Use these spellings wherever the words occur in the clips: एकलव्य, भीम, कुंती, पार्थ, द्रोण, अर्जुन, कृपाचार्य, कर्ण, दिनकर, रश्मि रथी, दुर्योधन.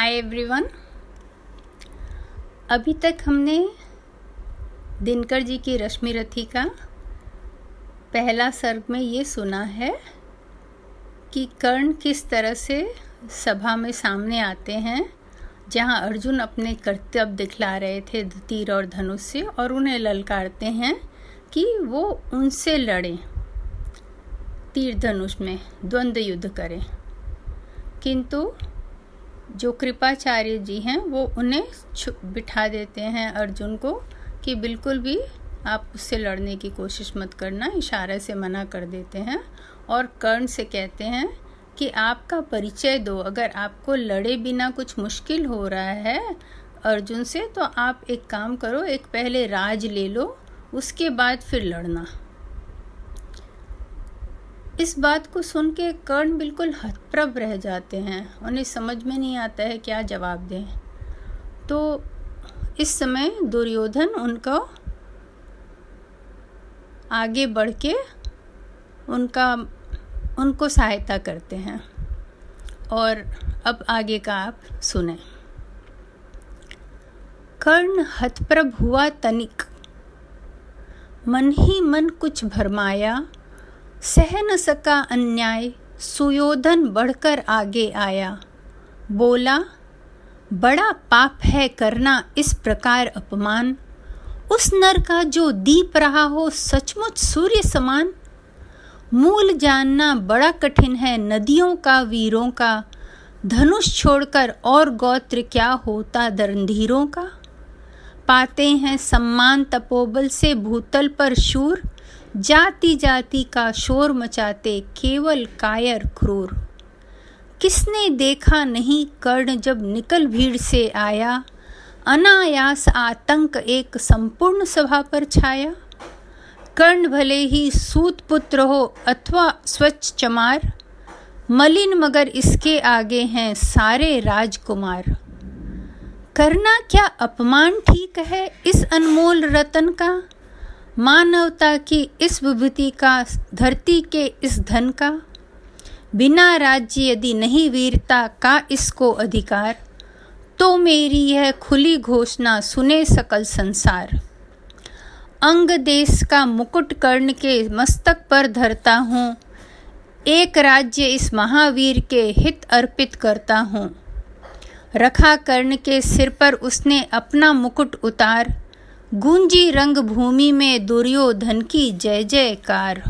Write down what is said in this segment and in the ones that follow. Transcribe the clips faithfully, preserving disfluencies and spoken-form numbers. Hi everyone, अभी तक हमने दिनकर जी की रश्मि रथी का पहला सर्ग में ये सुना है कि कर्ण किस तरह से सभा में सामने आते हैं जहाँ अर्जुन अपने कर्तव्य दिखला रहे थे तीर और धनुष से, और उन्हें ललकारते हैं कि वो उनसे लड़ें, तीर धनुष में द्वंद्व युद्ध करें, किंतु जो कृपाचार्य जी हैं वो उन्हें बिठा देते हैं अर्जुन को कि बिल्कुल भी आप उससे लड़ने की कोशिश मत करना, इशारे से मना कर देते हैं और कर्ण से कहते हैं कि आपका परिचय दो। अगर आपको लड़े बिना कुछ मुश्किल हो रहा है अर्जुन से तो आप एक काम करो, एक पहले राज ले लो, उसके बाद फिर लड़ना। इस बात को सुन के कर्ण बिल्कुल हतप्रभ रह जाते हैं, उन्हें समझ में नहीं आता है क्या जवाब दें। तो इस समय दुर्योधन उनको आगे बढ़ के उनका उनको सहायता करते हैं। और अब आगे का आप सुने। कर्ण हतप्रभ हुआ तनिक, मन ही मन कुछ भरमाया, सह न सका अन्याय, सुयोधन बढ़कर आगे आया, बोला बड़ा पाप है करना इस प्रकार अपमान, उस नर का जो दीप रहा हो सचमुच सूर्य समान, मूल जानना बड़ा कठिन है नदियों का वीरों का, धनुष छोड़कर और गोत्र क्या होता धरणधीरों का, पाते हैं सम्मान तपोबल से भूतल पर शूर, जाति जाति का शोर मचाते केवल कायर क्रूर, किसने देखा नहीं कर्ण जब निकल भीड़ से आया, अनायास आतंक एक संपूर्ण सभा पर छाया, कर्ण भले ही सूत पुत्र हो अथवा स्वच्छ चमार, मलिन मगर इसके आगे हैं सारे राजकुमार, करना क्या अपमान ठीक है इस अनमोल रतन का, मानवता की इस विभूति का, धरती के इस धन का, बिना राज्य यदि नहीं वीरता का इसको अधिकार, तो मेरी यह खुली घोषणा सुने सकल संसार, अंग देश का मुकुट कर्ण के मस्तक पर धरता हूँ, एक राज्य इस महावीर के हित अर्पित करता हूँ, रखा कर्ण के सिर पर उसने अपना मुकुट उतार, गूंजी रंग भूमि में दुर्योधन की जय जयकार।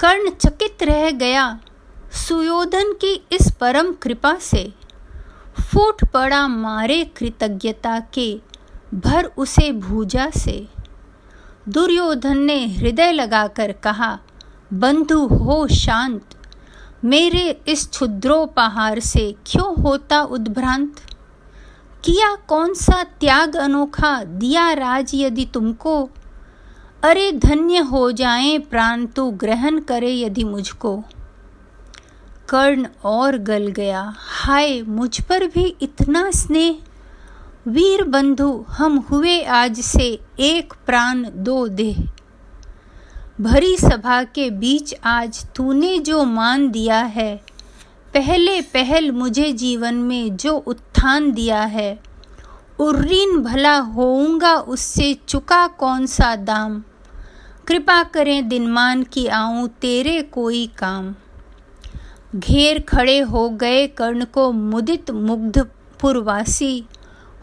कर्ण चकित रह गया सुयोधन की इस परम कृपा से, फूट पड़ा मारे कृतज्ञता के, भर उसे भूजा से, दुर्योधन ने हृदय लगाकर कहा बंधु हो शांत, मेरे इस क्षुद्रोपहार से क्यों होता उद्भ्रांत, किया कौन सा त्याग अनोखा दिया राज यदि तुमको, अरे धन्य हो जाएं प्राण तू ग्रहण करे यदि मुझको। कर्ण और गल गया, हाय मुझ पर भी इतना स्नेह, वीर बंधु हम हुए आज से एक प्राण दो देह, भरी सभा के बीच आज तूने जो मान दिया है, पहले पहल मुझे जीवन में जो उत्थान दिया है, उर्रीन भला होऊंगा उससे चुका कौन सा दाम, कृपा करें दिनमान की आऊं तेरे कोई काम। घेर खड़े हो गए कर्ण को मुदित मुग्ध पुरवासी,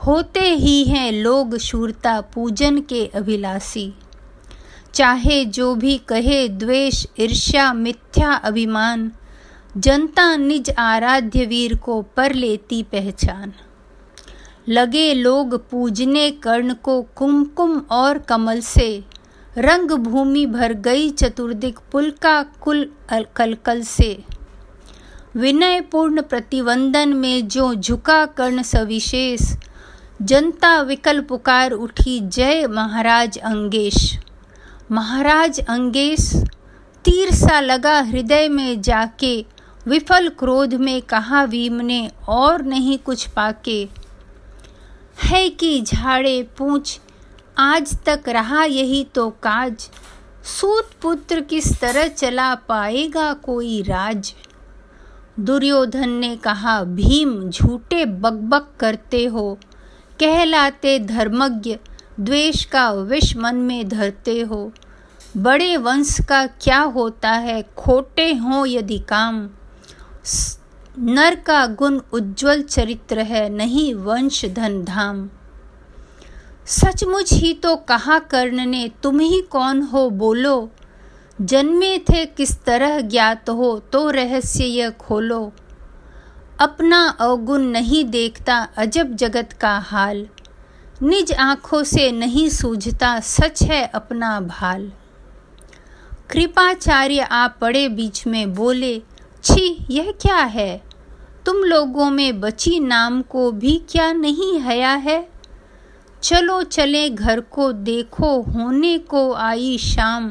होते ही हैं लोग शूरता पूजन के अभिलाषी, चाहे जो भी कहे द्वेष ईर्ष्या मिथ्या अभिमान, जनता निज आराध्य वीर को पर लेती पहचान, लगे लोग पूजने कर्ण को कुमकुम और कमल से, रंग भूमि भर गई चतुर्दिक पुलका कुल कलकल से, विनयपूर्ण प्रतिवंदन में जो झुका कर्ण सविशेष, जनता विकल पुकार उठी जय महाराज अंगेश, महाराज अंगेश तीर सा लगा हृदय में जाके, विफल क्रोध में कहा भीम ने और नहीं कुछ पाके, है कि झाड़े पूछ आज तक रहा यही तो काज, सूत पुत्र किस तरह चला पाएगा कोई राज। दुर्योधन ने कहा, भीम झूठे बकबक करते हो, कहलाते धर्मज्ञ, द्वेष का विष मन में धरते हो। बड़े वंश का क्या होता है, खोटे हों यदि काम। नर का गुण उज्ज्वल चरित्र है, नहीं वंश धन धाम। सचमुच ही तो कहा कर्ण ने, तुम ही कौन हो बोलो। जन्मे थे किस तरह ज्ञात हो, तो रहस्य यह खोलो। अपना अवगुण नहीं देखता, अजब जगत का हाल। निज आँखों से नहीं सूझता, सच है अपना भाल। कृपाचार्य आ पड़े बीच में, बोले, छी यह क्या है। तुम लोगों में बची नाम को भी क्या नहीं हया है। चलो चले घर को, देखो होने को आई शाम।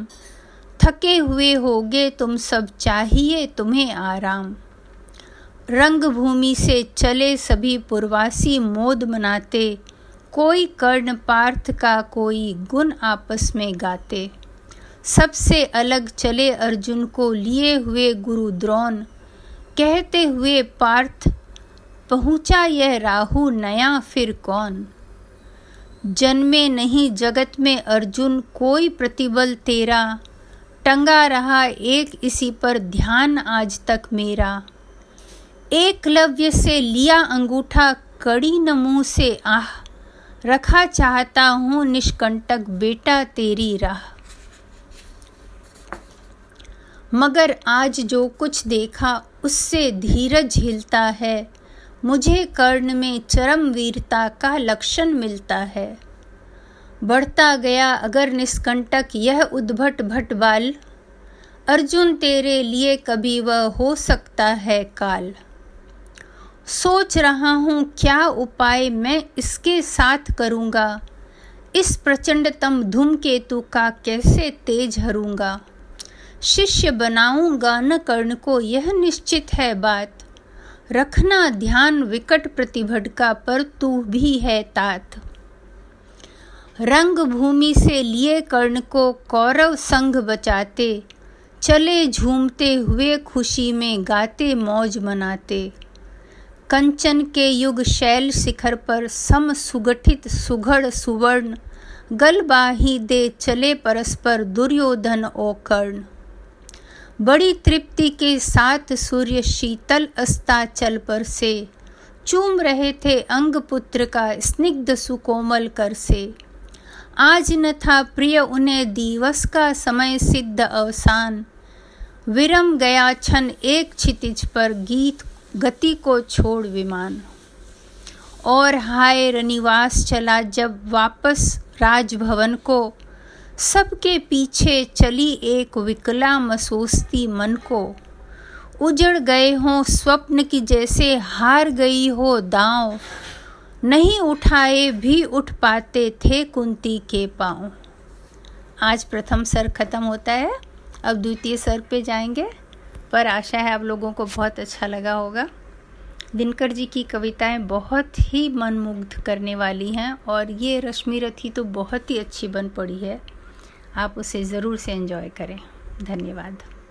थके हुए होगे तुम सब, चाहिए तुम्हें आराम। रंगभूमि से चले सभी पुरवासी, मोद मनाते। कोई कर्ण पार्थ का, कोई गुण आपस में गाते। सबसे अलग चले अर्जुन को लिए हुए गुरु द्रोण। कहते हुए पार्थ, पहुँचा यह राहु नया फिर कौन। जन्मे नहीं जगत में अर्जुन, कोई प्रतिबल तेरा। टंगा रहा एक इसी पर, ध्यान आज तक मेरा। एकलव्य से लिया अंगूठा, कड़ी न मुँह से आह। रखा चाहता हूँ निष्कंटक, बेटा तेरी राह। मगर आज जो कुछ देखा, उससे धीरज हिलता है। मुझे कर्ण में चरम वीरता का लक्षण मिलता है। बढ़ता गया अगर निष्कंटक यह उद्भट भटबाल। अर्जुन तेरे लिए कभी वह हो सकता है काल। सोच रहा हूँ क्या उपाय मैं इसके साथ करूँगा। इस प्रचंडतम धूमकेतु का कैसे तेज हरूँगा। शिष्य बनाऊंगा न कर्ण को, यह निश्चित है बात। रखना ध्यान विकट प्रतिभट का, पर तू भी है तात। रंगभूमि से लिए कर्ण को, कौरव संग बचाते। चले झूमते हुए खुशी में, गाते मौज मनाते। कंचन के युग शैल शिखर पर, सम सुगठित सुघड़ सुवर्ण। गलबाही दे चले परस्पर, दुर्योधन ओ कर्ण। बड़ी तृप्ति के साथ सूर्य शीतल अस्ताचल पर से। चूम रहे थे अंग पुत्र का, स्निग्ध सुकोमल कर से। आज न था प्रिय उन्हें दिवस का समय, सिद्ध अवसान। विरम गया क्षण एक क्षितिज पर, गीत गति को छोड़ विमान। और हाय रनिवास चला जब वापस राजभवन को। सबके पीछे चली एक विकला मसोस्ती मन को। उजड़ गए हों स्वप्न की जैसे, हार गई हो दांव। नहीं उठाए भी उठ पाते थे कुंती के पाँव। आज प्रथम सर्ग खत्म होता है, अब द्वितीय सर्ग पे जाएंगे। पर आशा है आप लोगों को बहुत अच्छा लगा होगा। दिनकर जी की कविताएं बहुत ही मनमुग्ध करने वाली हैं, और ये रश्मि रथी तो बहुत ही अच्छी बन पड़ी है। आप उसे ज़रूर से एंजॉय करें। धन्यवाद।